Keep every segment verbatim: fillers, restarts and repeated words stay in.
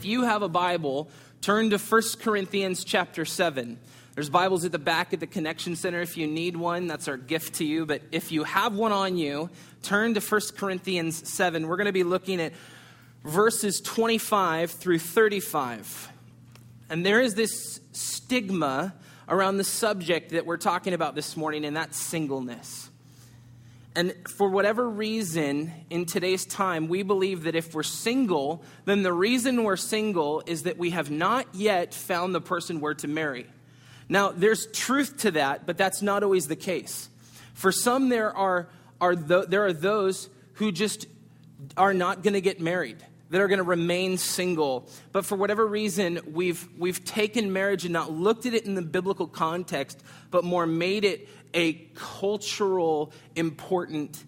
If you have a Bible, turn to First Corinthians chapter seven. There's Bibles at the back at the Connection Center if you need one. That's our gift to you. But if you have one on you, turn to First Corinthians seven. We're going to be looking at verses twenty-five through thirty-five. And there is this stigma around the subject that we're talking about this morning, and that's singleness. And for whatever reason, in today's time, we believe that if we're single, then the reason we're single is that we have not yet found the person we're to marry. Now, there's truth to that, but that's not always the case. For some, there are, are th- there are those who just are not going to get married, that are going to remain single. But for whatever reason, we've we've taken marriage and not looked at it in the biblical context, but more made it a cultural important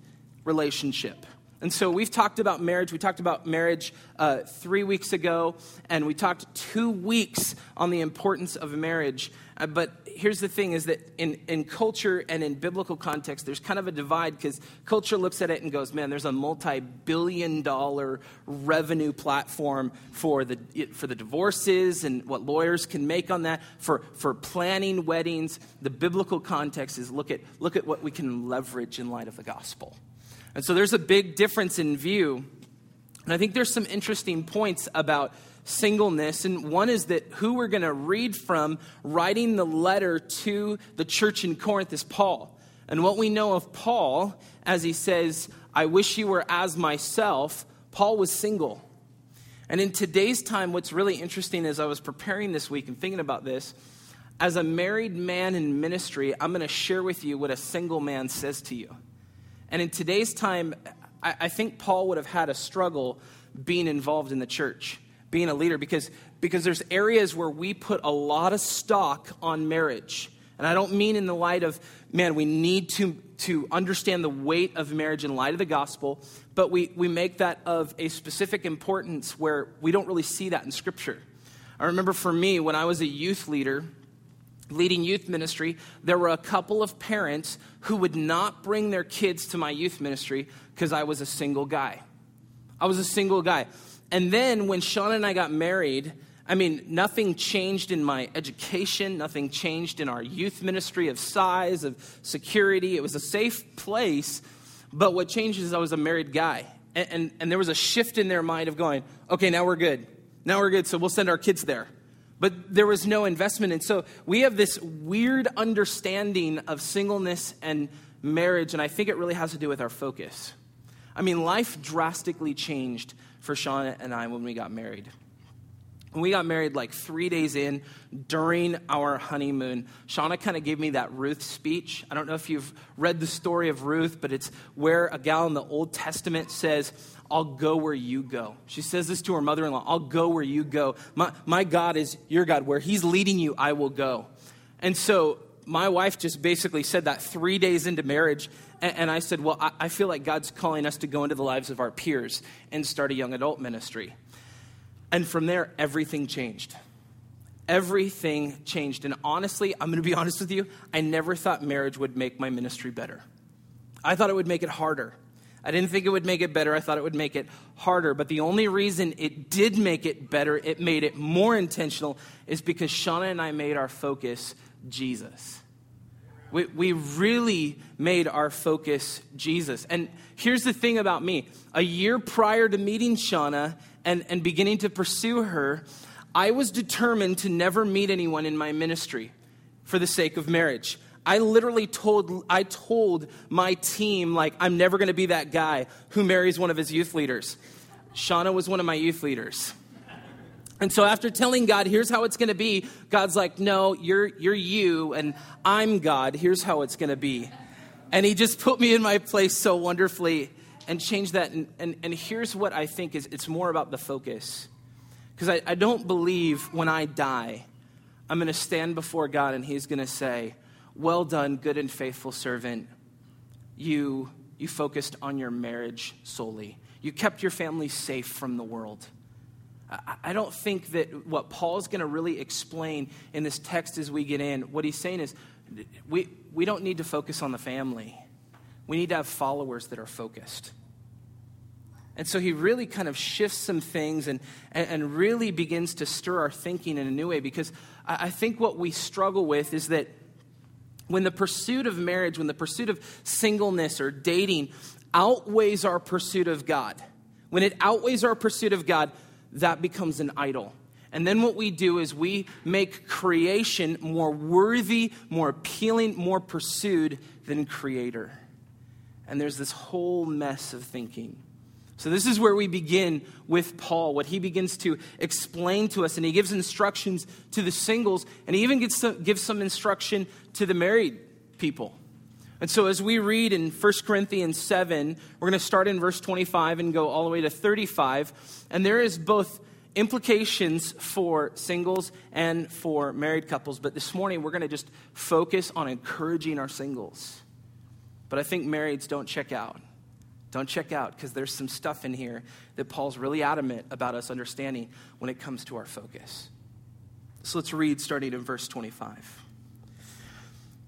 relationship. And so we've talked about marriage. We talked about marriage uh, three weeks ago, and we talked two weeks on the importance of marriage. Uh, but here's the thing is that in, in culture and in biblical context, there's kind of a divide because culture looks at it and goes, man, there's a multi-billion dollar revenue platform for the for the divorces and what lawyers can make on that. For for planning weddings, the biblical context is look at look at what we can leverage in light of the gospel. And so there's a big difference in view. And I think there's some interesting points about singleness. And one is that who we're going to read from writing the letter to the church in Corinth is Paul. And what we know of Paul, as he says, I wish you were as myself, Paul was single. And in today's time, what's really interesting is I was preparing this week and thinking about this. As a married man in ministry, I'm going to share with you what a single man says to you. And in today's time, I think Paul would have had a struggle being involved in the church, being a leader, because because there's areas where we put a lot of stock on marriage. And I don't mean in the light of, man, we need to, to understand the weight of marriage in light of the gospel, but we, we make that of a specific importance where we don't really see that in Scripture. I remember for me, when I was a youth leader, leading youth ministry, there were a couple of parents who would not bring their kids to my youth ministry because I was a single guy. I was a single guy. And then when Sean and I got married, I mean, nothing changed in my education. Nothing changed in our youth ministry of size, of security. It was a safe place. But what changed is I was a married guy. And, and, and there was a shift in their mind of going, okay, now we're good. Now we're good, so we'll send our kids there. But there was no investment. And so we have this weird understanding of singleness and marriage, and I think it really has to do with our focus. I mean, life drastically changed for Shauna and I when we got married. When we got married like three days in during our honeymoon, Shauna kind of gave me that Ruth speech. I don't know if you've read the story of Ruth, but it's where a gal in the Old Testament says, I'll go where you go. She says this to her mother-in-law, I'll go where you go. My my God is your God. Where he's leading you, I will go. And so my wife just basically said that three days into marriage. And, and I said, well, I, I feel like God's calling us to go into the lives of our peers and start a young adult ministry. And from there, everything changed. Everything changed. And honestly, I'm going to be honest with you, I never thought marriage would make my ministry better. I thought it would make it harder. I didn't think it would make it better. I thought it would make it harder. But the only reason it did make it better, it made it more intentional, is because Shauna and I made our focus Jesus. We we really made our focus Jesus. And here's the thing about me. A year prior to meeting Shauna and, and beginning to pursue her, I was determined to never meet anyone in my ministry for the sake of marriage. I literally told I told my team, like, I'm never going to be that guy who marries one of his youth leaders. Shauna was one of my youth leaders. And so after telling God, here's how it's going to be, God's like, no, you're you're you, and I'm God. Here's how it's going to be. And he just put me in my place so wonderfully and changed that. And, and, and here's what I think is it's more about the focus. Because I, I don't believe when I die, I'm going to stand before God, and he's going to say, well done, good and faithful servant. You you focused on your marriage solely. You kept your family safe from the world. I, I don't think that what Paul's going to really explain in this text as we get in, what he's saying is we, we don't need to focus on the family. We need to have followers that are focused. And so he really kind of shifts some things and, and, and really begins to stir our thinking in a new way, because I, I think what we struggle with is that when the pursuit of marriage, when the pursuit of singleness or dating outweighs our pursuit of God, when it outweighs our pursuit of God, that becomes an idol. And then what we do is we make creation more worthy, more appealing, more pursued than Creator. And there's this whole mess of thinking. So this is where we begin with Paul, what he begins to explain to us. And he gives instructions to the singles, and he even gives some, gives some instruction to the married people. And so as we read in First Corinthians seven, we're going to start in verse twenty-five and go all the way to thirty-five. And there is both implications for singles and for married couples. But this morning, we're going to just focus on encouraging our singles. But I think marrieds, don't check out. Don't check out, because there's some stuff in here that Paul's really adamant about us understanding when it comes to our focus. So let's read starting in verse twenty-five.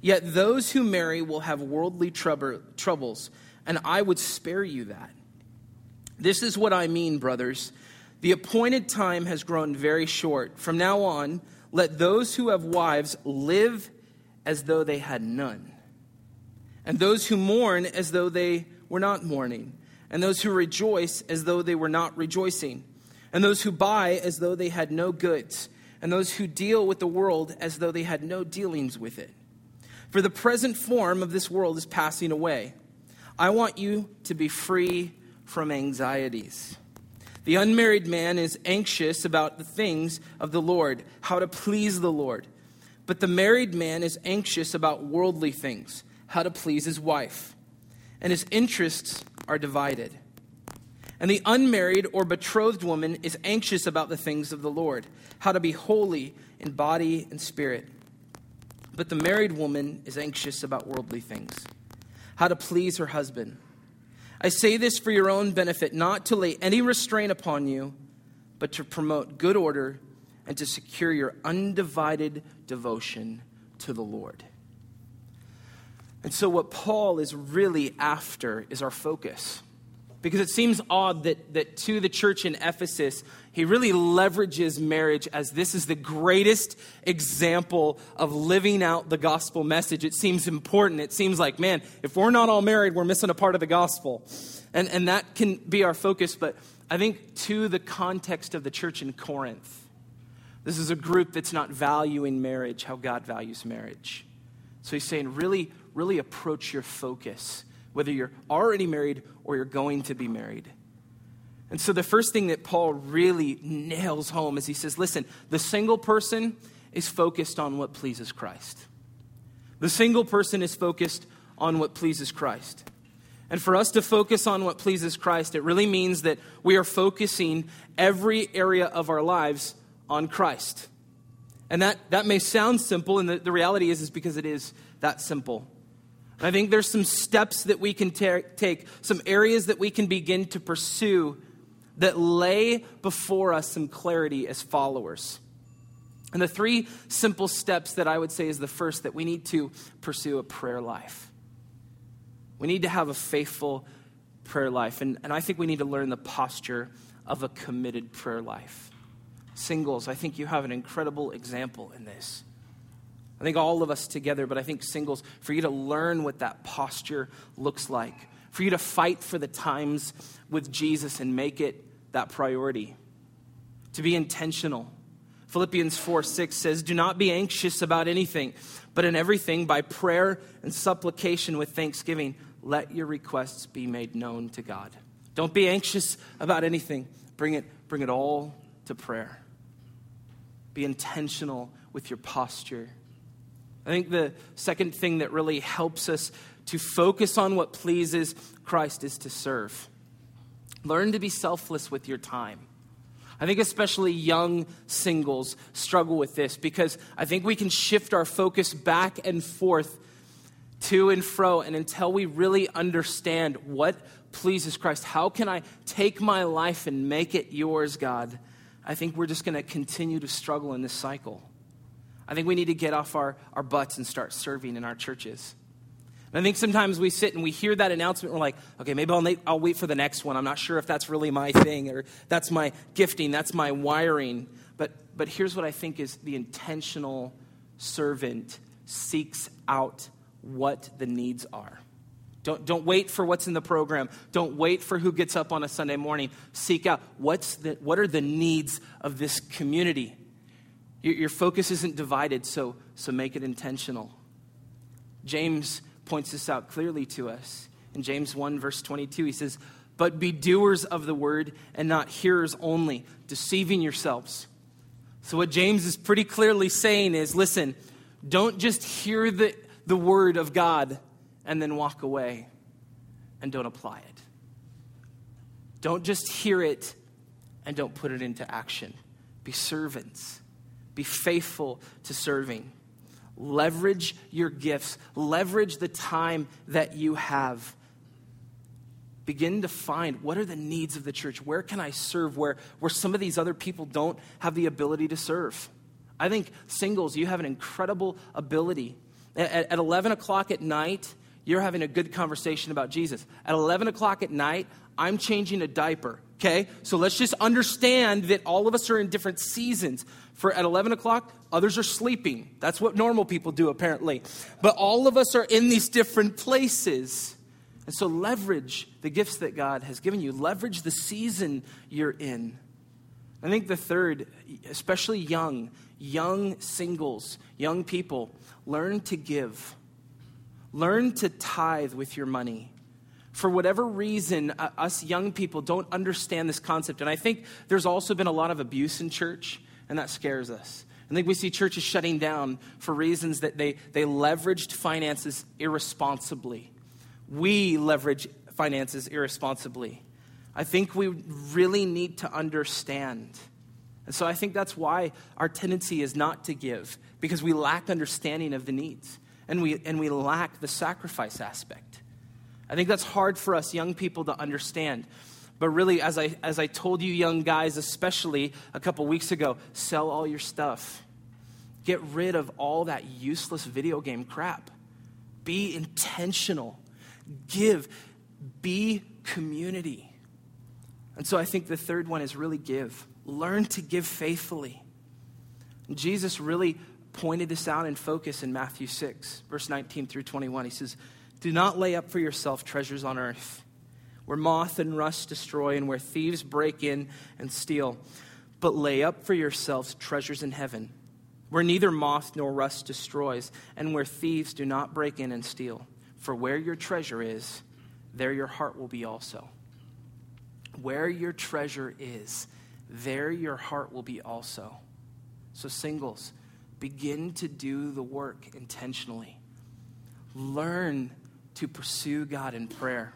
Yet those who marry will have worldly troubles, and I would spare you that. This is what I mean, brothers. The appointed time has grown very short. From now on, let those who have wives live as though they had none, and those who mourn as though they were not mourning, and those who rejoice as though they were not rejoicing, and those who buy as though they had no goods, and those who deal with the world as though they had no dealings with it. For the present form of this world is passing away. I want you to be free from anxieties. The unmarried man is anxious about the things of the Lord, how to please the Lord. But the married man is anxious about worldly things, how to please his wife. And his interests are divided. And the unmarried or betrothed woman is anxious about the things of the Lord, how to be holy in body and spirit. But the married woman is anxious about worldly things, how to please her husband. I say this for your own benefit, not to lay any restraint upon you, but to promote good order and to secure your undivided devotion to the Lord. And so what Paul is really after is our focus. Because it seems odd that, that to the church in Ephesus, he really leverages marriage as this is the greatest example of living out the gospel message. It seems important. It seems like, man, if we're not all married, we're missing a part of the gospel. And, and that can be our focus. But I think to the context of the church in Corinth, this is a group that's not valuing marriage how God values marriage. So he's saying, really, really approach your focus, whether you're already married or you're going to be married. And so the first thing that Paul really nails home is he says, listen, the single person is focused on what pleases Christ. The single person is focused on what pleases Christ. And for us to focus on what pleases Christ, it really means that we are focusing every area of our lives on Christ. And that, that may sound simple, and the, the reality is, is because it is that simple. I think there's some steps that we can ta- take, some areas that we can begin to pursue that lay before us some clarity as followers. And the three simple steps that I would say is the first, that we need to pursue a prayer life. We need to have a faithful prayer life. And, and I think we need to learn the posture of a committed prayer life. Singles, I think you have an incredible example in this. I think all of us together, but I think singles, for you to learn what that posture looks like, for you to fight for the times with Jesus and make it that priority, to be intentional. Philippians four six says, do not be anxious about anything, but in everything by prayer and supplication with thanksgiving, let your requests be made known to God. Don't be anxious about anything. Bring it, bring it all to prayer. Be intentional with your posture. I think the second thing that really helps us to focus on what pleases Christ is to serve. Learn to be selfless with your time. I think especially young singles struggle with this because I think we can shift our focus back and forth, to and fro, and until we really understand what pleases Christ, how can I take my life and make it yours, God? I think we're just going to continue to struggle in this cycle. I think we need to get off our, our butts and start serving in our churches. And I think sometimes we sit and we hear that announcement, and we're like, okay, maybe I'll, I'll wait for the next one. I'm not sure if that's really my thing, or that's my gifting, that's my wiring. But, but here's what I think is the intentional servant seeks out what the needs are. Don't, don't wait for what's in the program. Don't wait for who gets up on a Sunday morning. Seek out what's the, what are the needs of this community. Your, your focus isn't divided, so, so make it intentional. James points this out clearly to us. In James one, verse twenty-two, he says, "But be doers of the word and not hearers only, deceiving yourselves." So what James is pretty clearly saying is, listen, don't just hear the the word of God and then walk away and don't apply it. Don't just hear it and don't put it into action. Be servants. Be faithful to serving. Leverage your gifts. Leverage the time that you have. Begin to find what are the needs of the church. Where can I serve where, where some of these other people don't have the ability to serve? I think singles, you have an incredible ability. At, at eleven o'clock at night, you're having a good conversation about Jesus. At eleven o'clock at night, I'm changing a diaper, okay? So let's just understand that all of us are in different seasons. For at eleven o'clock, others are sleeping. That's what normal people do, apparently. But all of us are in these different places. And so leverage the gifts that God has given you. Leverage the season you're in. I think the third, especially young, young singles, young people, learn to give. Learn to tithe with your money. For whatever reason, uh, us young people don't understand this concept. And I think there's also been a lot of abuse in church, and that scares us. I think we see churches shutting down for reasons that they, they leveraged finances irresponsibly. We leverage finances irresponsibly. I think we really need to understand. And so I think that's why our tendency is not to give, because we lack understanding of the needs and we and we lack the sacrifice aspect. I think that's hard for us young people to understand. But really, as I as I told you young guys, especially a couple weeks ago, sell all your stuff. Get rid of all that useless video game crap. Be intentional. Give. Be community. And so I think the third one is really give. Learn to give faithfully. Jesus really pointed this out in focus in Matthew six, verse nineteen through twenty-one. He says, "Do not lay up for yourself treasures on earth, where moth and rust destroy and where thieves break in and steal. But lay up for yourselves treasures in heaven, where neither moth nor rust destroys and where thieves do not break in and steal. For where your treasure is, there your heart will be also." Where your treasure is, there your heart will be also. So singles, begin to do the work intentionally. Learn to pursue God in prayer.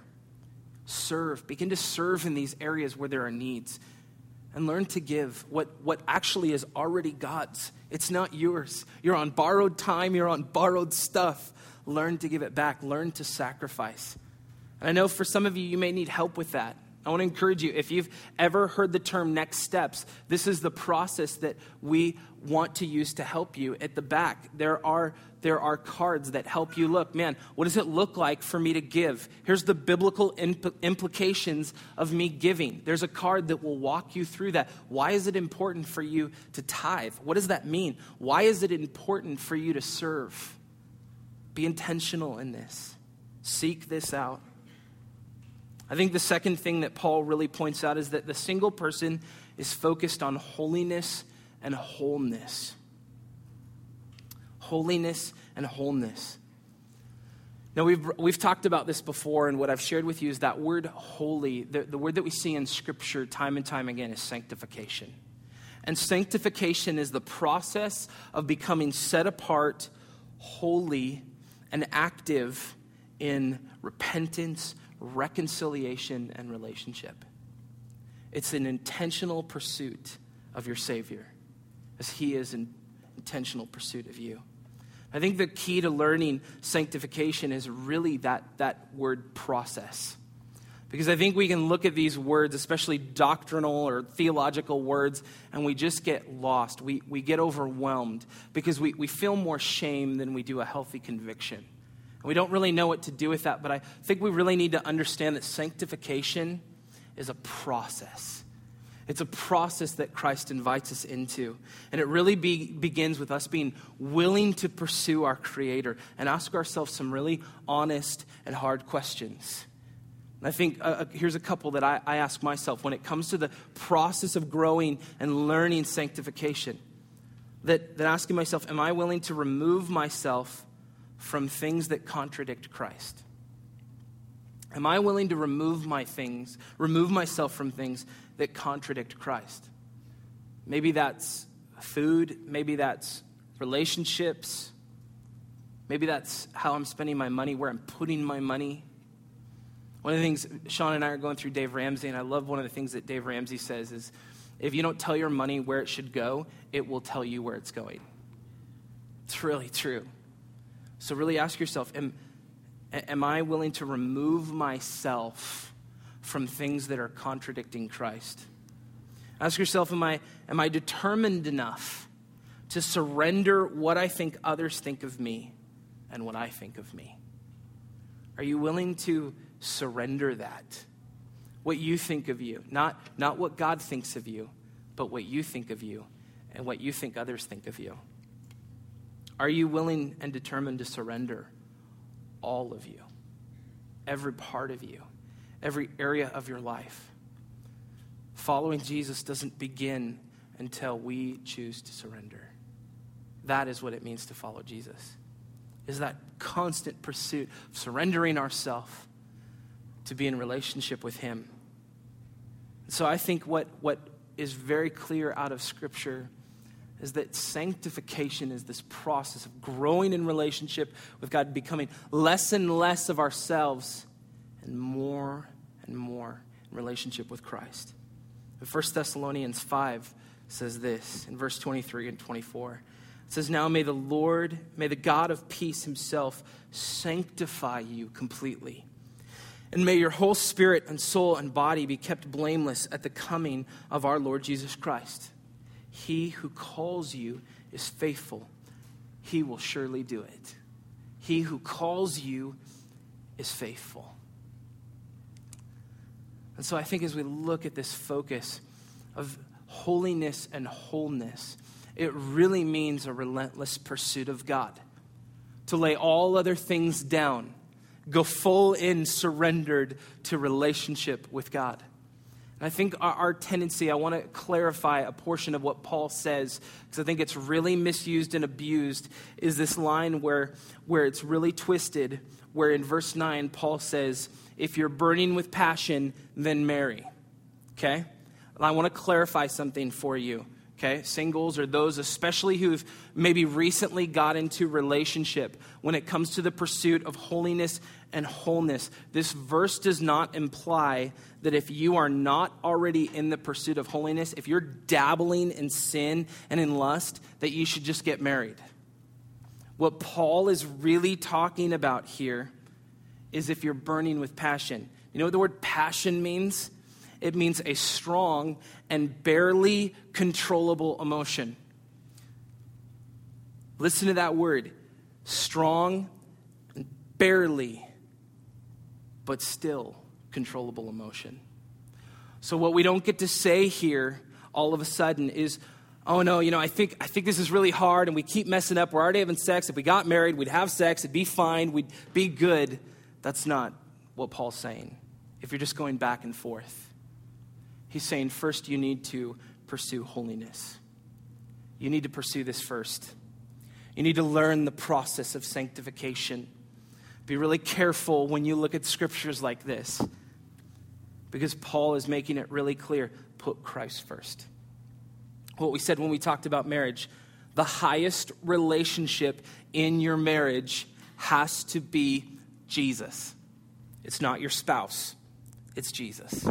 Serve. Begin to serve in these areas where there are needs. And learn to give what, what actually is already God's. It's not yours. You're on borrowed time. You're on borrowed stuff. Learn to give it back. Learn to sacrifice. And I know for some of you, you may need help with that. I want to encourage you, if you've ever heard the term next steps, this is the process that we want to use to help you. At the back, there are there are cards that help you look, man, what does it look like for me to give? Here's the biblical imp- implications of me giving. There's a card that will walk you through that. Why is it important for you to tithe? What does that mean? Why is it important for you to serve? Be intentional in this. Seek this out. I think the second thing that Paul really points out is that the single person is focused on holiness and wholeness. Holiness and wholeness. Now, we've we've talked about this before, and what I've shared with you is that word holy, the, the word that we see in Scripture time and time again is sanctification. And sanctification is the process of becoming set apart, holy, and active in repentance, reconciliation, and relationship. It's an intentional pursuit of your Savior, as he is in intentional pursuit of you. I think the key to learning sanctification is really that, that word process. Because I think we can look at these words, especially doctrinal or theological words, and we just get lost. We we get overwhelmed because we, we feel more shame than we do a healthy conviction. And we don't really know what to do with that, but I think we really need to understand that sanctification is a process. It's a process that Christ invites us into. And it really be, begins with us being willing to pursue our Creator and ask ourselves some really honest and hard questions. I think uh, here's a couple that I, I ask myself when it comes to the process of growing and learning sanctification. That, that asking myself, am I willing to remove myself from things that contradict Christ? Am I willing to remove my things, remove myself from things that contradict Christ? Maybe that's food. Maybe that's relationships. Maybe that's how I'm spending my money, where I'm putting my money. One of the things Sean and I are going through Dave Ramsey, and I love one of the things that Dave Ramsey says is, if you don't tell your money where it should go, it will tell you where it's going. It's really true. So really ask yourself, am, am I willing to remove myself from things that are contradicting Christ? Ask yourself, am I, am I determined enough to surrender what I think others think of me and what I think of me? Are you willing to surrender that? What you think of you, not, not what God thinks of you, but what you think of you and what you think others think of you. Are you willing and determined to surrender all of you, every part of you, every area of your life? Following Jesus doesn't begin until we choose to surrender. That is what it means to follow Jesus, is that constant pursuit of surrendering ourselves to be in relationship with him. So I think what, what is very clear out of Scripture is that sanctification is this process of growing in relationship with God, becoming less and less of ourselves and more and more in relationship with Christ. And First Thessalonians five says this in verse twenty-three and twenty-four. It says, now may the Lord, may the God of peace himself sanctify you completely. And may your whole spirit and soul and body be kept blameless at the coming of our Lord Jesus Christ. He who calls you is faithful. He will surely do it. He who calls you is faithful. And so I think as we look at this focus of holiness and wholeness, it really means a relentless pursuit of God. To lay all other things down. Go full in surrendered to relationship with God. And I think our, our tendency, I want to clarify a portion of what Paul says, because I think it's really misused and abused, is this line where, where it's really twisted, where in verse nine, Paul says, if you're burning with passion, then marry. Okay? And I want to clarify something for you. Okay, singles or those especially who've maybe recently got into relationship, when it comes to the pursuit of holiness and wholeness, this verse does not imply that if you are not already in the pursuit of holiness, if you're dabbling in sin and in lust, that you should just get married. What Paul is really talking about here is if you're burning with passion. You know what the word passion means? It means a strong and barely controllable emotion. Listen to that word. Strong and barely, but still controllable emotion. So what we don't get to say here all of a sudden is, oh no, you know, I think I think this is really hard and we keep messing up. We're already having sex. If we got married, we'd have sex. It'd be fine. We'd be good. That's not what Paul's saying. If you're just going back and forth, he's saying first you need to pursue holiness. You need to pursue this first. You need to learn the process of sanctification. Be really careful when you look at scriptures like this, because Paul is making it really clear, put Christ first. What we said when we talked about marriage, the highest relationship in your marriage has to be Jesus. It's not your spouse. It's Jesus.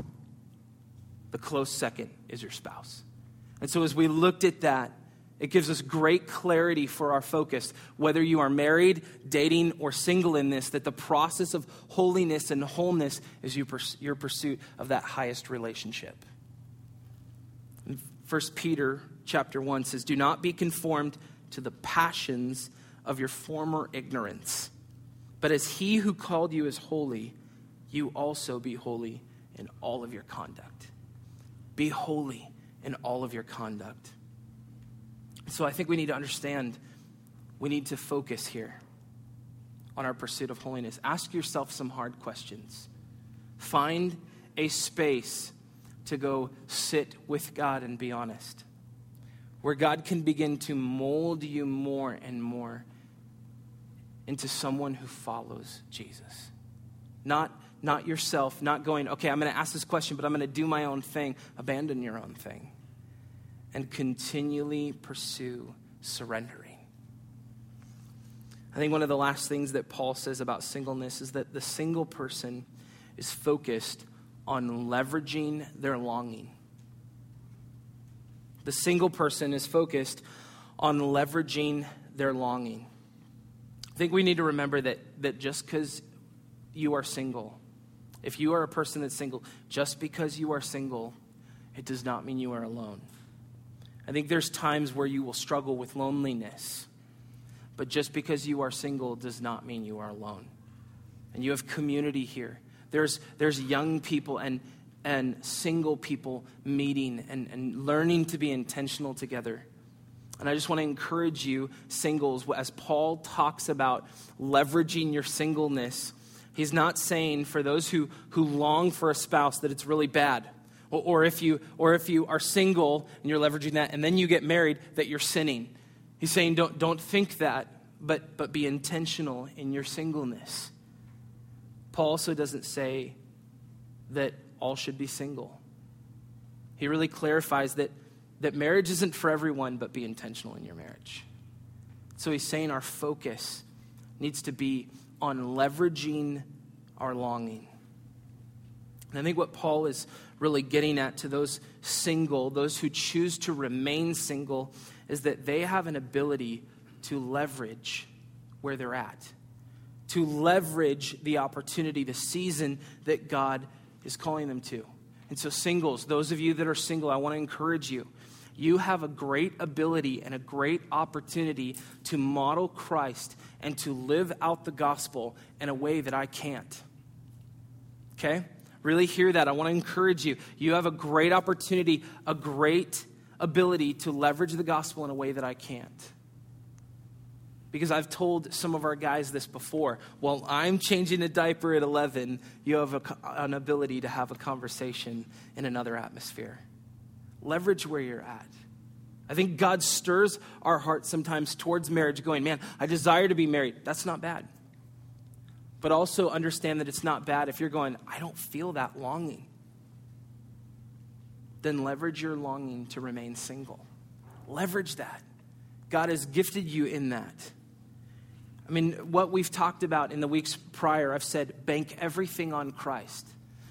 The close second is your spouse. And so as we looked at that, it gives us great clarity for our focus, whether you are married, dating, or single in this, that the process of holiness and wholeness is you pers- your pursuit of that highest relationship. And First Peter chapter one says, do not be conformed to the passions of your former ignorance, but as he who called you is holy, you also be holy in all of your conduct. Be holy in all of your conduct. So I think we need to understand, we need to focus here on our pursuit of holiness. Ask yourself some hard questions. Find a space to go sit with God and be honest, where God can begin to mold you more and more into someone who follows Jesus. Not, not yourself, not going, okay, I'm going to ask this question, but I'm going to do my own thing. Abandon your own thing. And continually pursue surrendering. I think one of the last things that Paul says about singleness is that the single person is focused on leveraging their longing. The single person is focused on leveraging their longing. I think we need to remember that, that just because you are single, if you are a person that's single, just because you are single, it does not mean you are alone. I think there's times where you will struggle with loneliness, but just because you are single does not mean you are alone. And you have community here. There's there's young people and and single people meeting and, and learning to be intentional together. And I just want to encourage you, singles, as Paul talks about leveraging your singleness, he's not saying for those who, who long for a spouse that it's really bad. Or if you or if you are single and you're leveraging that and then you get married, that you're sinning. He's saying don't don't think that, but but be intentional in your singleness. Paul also doesn't say that all should be single. He really clarifies that, that marriage isn't for everyone, but be intentional in your marriage. So he's saying our focus needs to be on leveraging our longing. And I think what Paul is really getting at to those single, those who choose to remain single, is that they have an ability to leverage where they're at, to leverage the opportunity, the season that God is calling them to. And so singles, those of you that are single, I want to encourage you. You have a great ability and a great opportunity to model Christ and to live out the gospel in a way that I can't. Okay? Really hear that. I want to encourage you. You have a great opportunity, a great ability to leverage the gospel in a way that I can't. Because I've told some of our guys this before. While I'm changing a diaper at eleven, you have a, an ability to have a conversation in another atmosphere. Leverage where you're at. I think God stirs our hearts sometimes towards marriage going, man, I desire to be married. That's not bad. But also understand that it's not bad if you're going, I don't feel that longing. Then leverage your longing to remain single. Leverage that. God has gifted you in that. I mean, what we've talked about in the weeks prior, I've said, bank everything on Christ.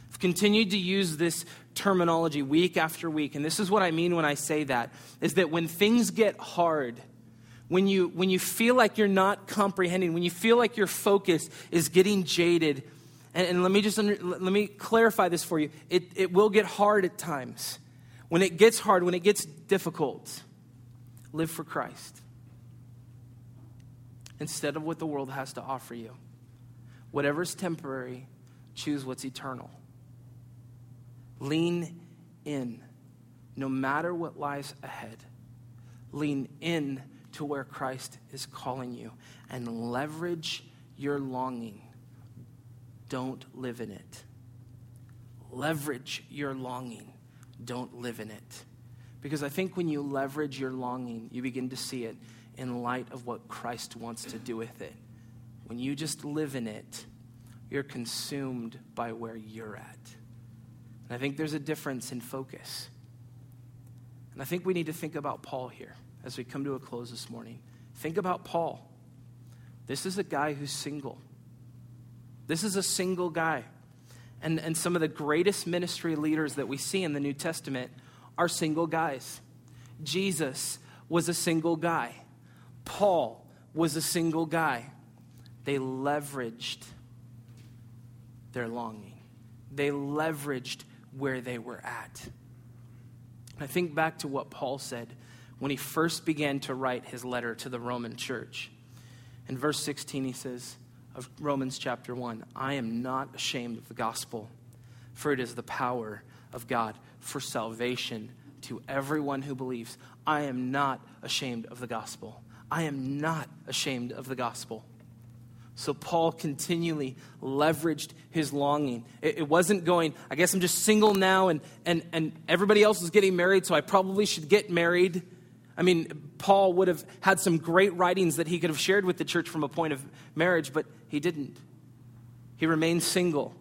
I've continued to use this terminology week after week. And this is what I mean when I say that, is that when things get hard, When you when you feel like you're not comprehending, when you feel like your focus is getting jaded, and, and let me just under, let me clarify this for you. It it will get hard at times. When it gets hard, when it gets difficult, live for Christ instead of what the world has to offer you. Whatever's temporary, choose what's eternal. Lean in, no matter what lies ahead. Lean in to where Christ is calling you and leverage your longing. Don't live in it. Leverage your longing. Don't live in it. Because I think when you leverage your longing, you begin to see it in light of what Christ wants to do with it. When you just live in it, you're consumed by where you're at. And I think there's a difference in focus. And I think we need to think about Paul here. As we come to a close this morning, think about Paul. This is a guy who's single. This is a single guy. and, and some of the greatest ministry leaders that we see in the New Testament are single guys. Jesus was a single guy. Paul was a single guy. They leveraged their longing. They leveraged where they were at. I think back to what Paul said when he first began to write his letter to the Roman church. In verse sixteen, he says, of Romans chapter one, I am not ashamed of the gospel, for it is the power of God for salvation to everyone who believes. I am not ashamed of the gospel. I am not ashamed of the gospel. So Paul continually leveraged his longing. It, it wasn't going, I guess I'm just single now and, and, and everybody else is getting married, so I probably should get married. I mean, Paul would have had some great writings that he could have shared with the church from a point of marriage, but he didn't. He remained single.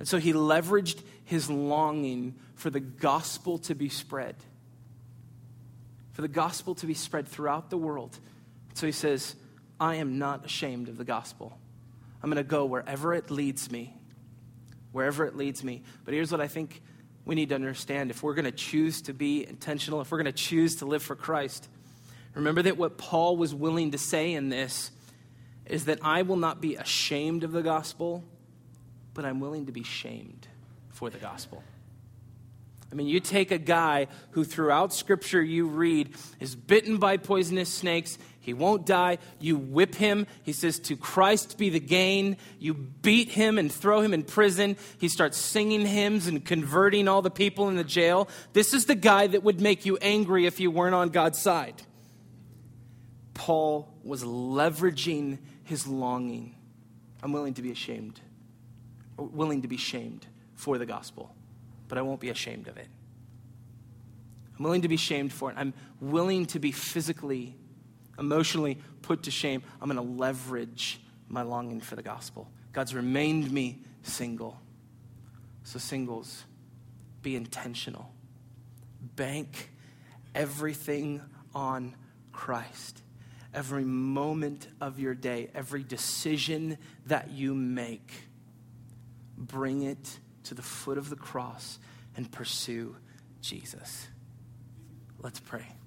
And so he leveraged his longing for the gospel to be spread. For the gospel to be spread throughout the world. So he says, I am not ashamed of the gospel. I'm going to go wherever it leads me. Wherever it leads me. But here's what I think we need to understand. If we're going to choose to be intentional, if we're going to choose to live for Christ, remember that what Paul was willing to say in this is that I will not be ashamed of the gospel, but I'm willing to be shamed for the gospel. I mean, you take a guy who throughout Scripture you read is bitten by poisonous snakes. He won't die. You whip him. He says, to Christ be the gain. You beat him and throw him in prison. He starts singing hymns and converting all the people in the jail. This is the guy that would make you angry if you weren't on God's side. Paul was leveraging his longing. I'm willing to be ashamed. Willing to be shamed for the gospel, but I won't be ashamed of it. I'm willing to be shamed for it. I'm willing to be physically, emotionally put to shame. I'm going to leverage my longing for the gospel. God's remained me single. So singles, be intentional. Bank everything on Christ. Every moment of your day, every decision that you make, bring it to the foot of the cross and pursue Jesus. Let's pray.